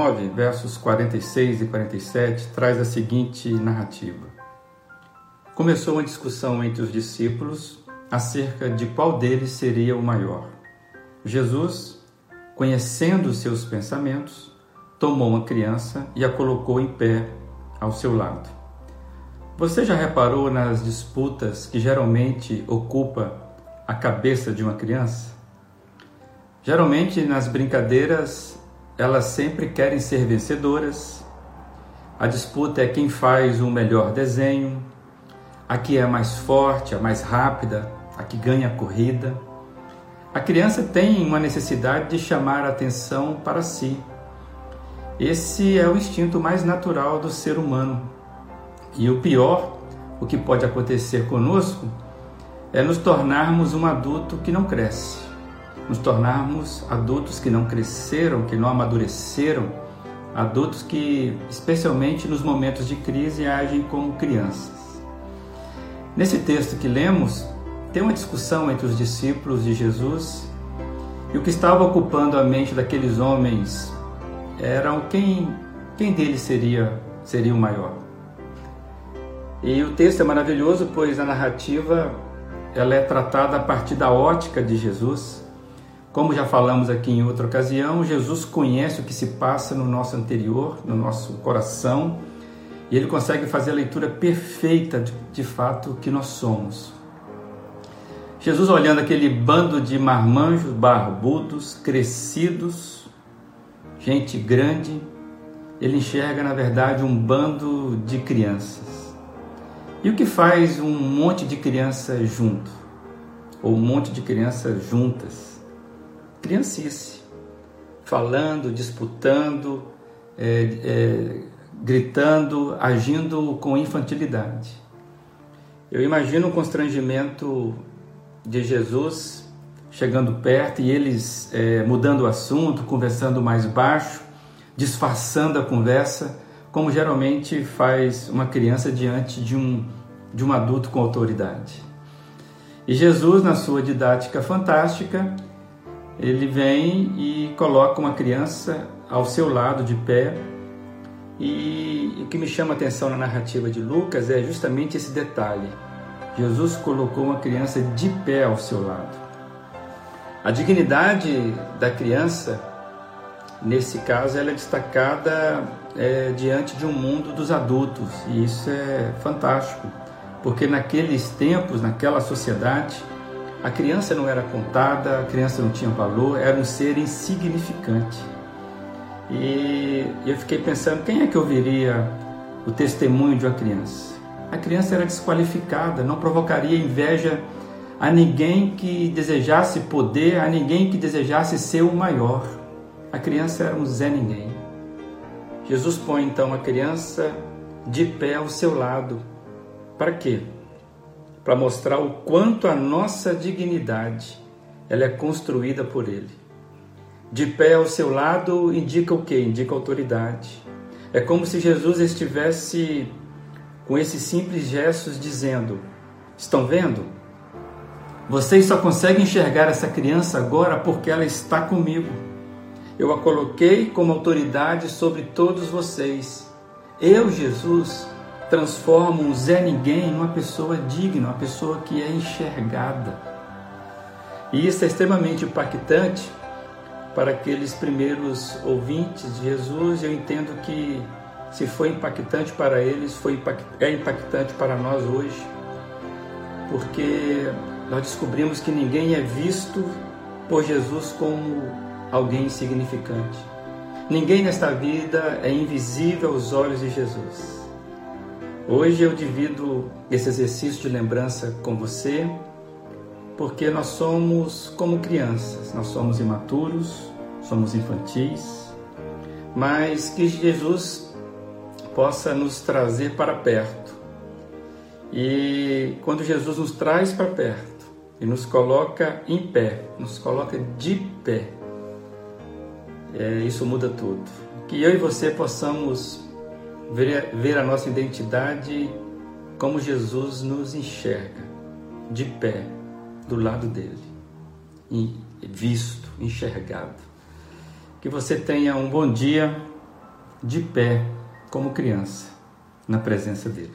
9, versos 46 e 47, traz a seguinte narrativa. Começou uma discussão entre os discípulos acerca de qual deles seria o maior. Jesus, conhecendo seus pensamentos, tomou uma criança e a colocou em pé ao seu lado. Você já reparou nas disputas que geralmente ocupa a cabeça de uma criança? Geralmente, nas brincadeiras, elas sempre querem ser vencedoras. A disputa é quem faz o melhor desenho, a que é mais forte, a mais rápida, a que ganha a corrida. A criança tem uma necessidade de chamar a atenção para si. Esse é o instinto mais natural do ser humano. E o pior, o que pode acontecer conosco, é nos tornarmos um adulto que não cresce. Nos tornarmos adultos que não cresceram, que não amadureceram, adultos que, especialmente nos momentos de crise, agem como crianças. Nesse texto que lemos, tem uma discussão entre os discípulos de Jesus e o que estava ocupando a mente daqueles homens eram quem deles seria o maior. E o texto é maravilhoso, pois a narrativa ela é tratada a partir da ótica de Jesus. Como já falamos aqui em outra ocasião, Jesus conhece o que se passa no nosso interior, no nosso coração, e ele consegue fazer a leitura perfeita de fato que nós somos. Jesus, olhando aquele bando de marmanjos, barbudos, crescidos, gente grande, ele enxerga na verdade um bando de crianças. E o que faz um monte de criança junto? Ou um monte de crianças juntas? Criancice, falando, disputando, gritando, agindo com infantilidade. Eu imagino o constrangimento de Jesus chegando perto e eles mudando o assunto, conversando mais baixo, disfarçando a conversa, como geralmente faz uma criança diante de um adulto com autoridade. E Jesus, na sua didática fantástica, ele vem e coloca uma criança ao seu lado, de pé. E o que me chama a atenção na narrativa de Lucas é justamente esse detalhe. Jesus colocou uma criança de pé ao seu lado. A dignidade da criança, nesse caso, ela é destacada diante de um mundo dos adultos. E isso é fantástico, porque naqueles tempos, naquela sociedade, a criança não era contada, a criança não tinha valor, era um ser insignificante. E eu fiquei pensando, quem é que ouviria o testemunho de uma criança? A criança era desqualificada, não provocaria inveja a ninguém que desejasse poder, a ninguém que desejasse ser o maior. A criança era um Zé Ninguém. Jesus põe então a criança de pé ao seu lado. Para quê? Para mostrar o quanto a nossa dignidade ela é construída por ele. De pé ao seu lado indica o quê? Indica autoridade. É como se Jesus estivesse com esses simples gestos dizendo: estão vendo? Vocês só conseguem enxergar essa criança agora porque ela está comigo. Eu a coloquei como autoridade sobre todos vocês. Eu, Jesus, transforma um Zé Ninguém numa pessoa digna, uma pessoa que é enxergada. E isso é extremamente impactante para aqueles primeiros ouvintes de Jesus. Eu entendo que se foi impactante para eles, é impactante para nós hoje, porque nós descobrimos que ninguém é visto por Jesus como alguém insignificante. Ninguém nesta vida é invisível aos olhos de Jesus. Hoje eu divido esse exercício de lembrança com você, porque nós somos como crianças, nós somos imaturos, somos infantis, mas que Jesus possa nos trazer para perto. E quando Jesus nos traz para perto e nos coloca em pé, nos coloca de pé, isso muda tudo. Que eu e você possamos ver a nossa identidade como Jesus nos enxerga, de pé, do lado dele, visto, enxergado. Que você tenha um bom dia, de pé como criança na presença dele.